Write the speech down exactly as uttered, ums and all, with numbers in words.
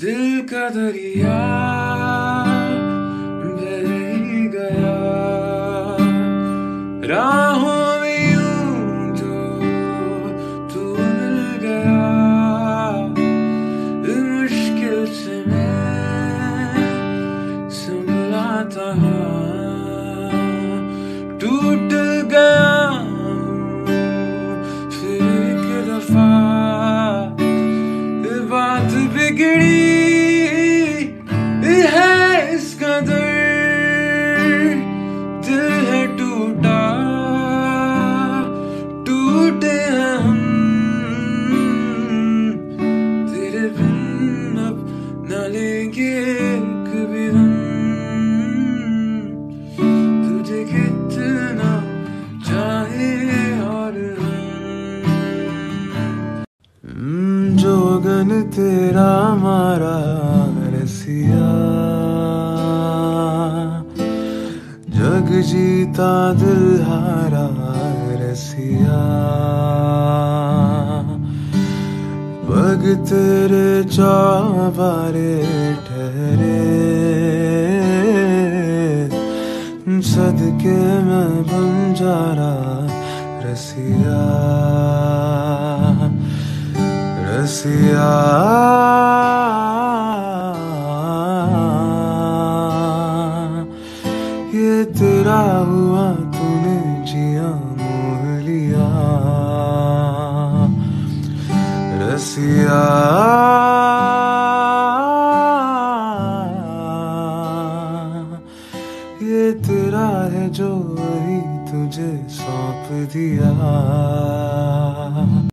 दिल का दरिया बह ही गया, राहों में यूं जो तू मिल गया, मुश्किल से मैं संभला था, टूट गया फिर एक दफा, बात बिगड़ी कभी हम। तुझे कितना चाहे और हम, जोगन तेरा मारा रसिया, जग जीता दिल हारा रसिया, पग तेरे चौबारे ठहरे, सदके मैं बंजारा रसिया, रसिया ये तेरा हुआ तूने जिया मोह लिया, रसिया ये तेरा है जो वही तुझे सौंप दिया।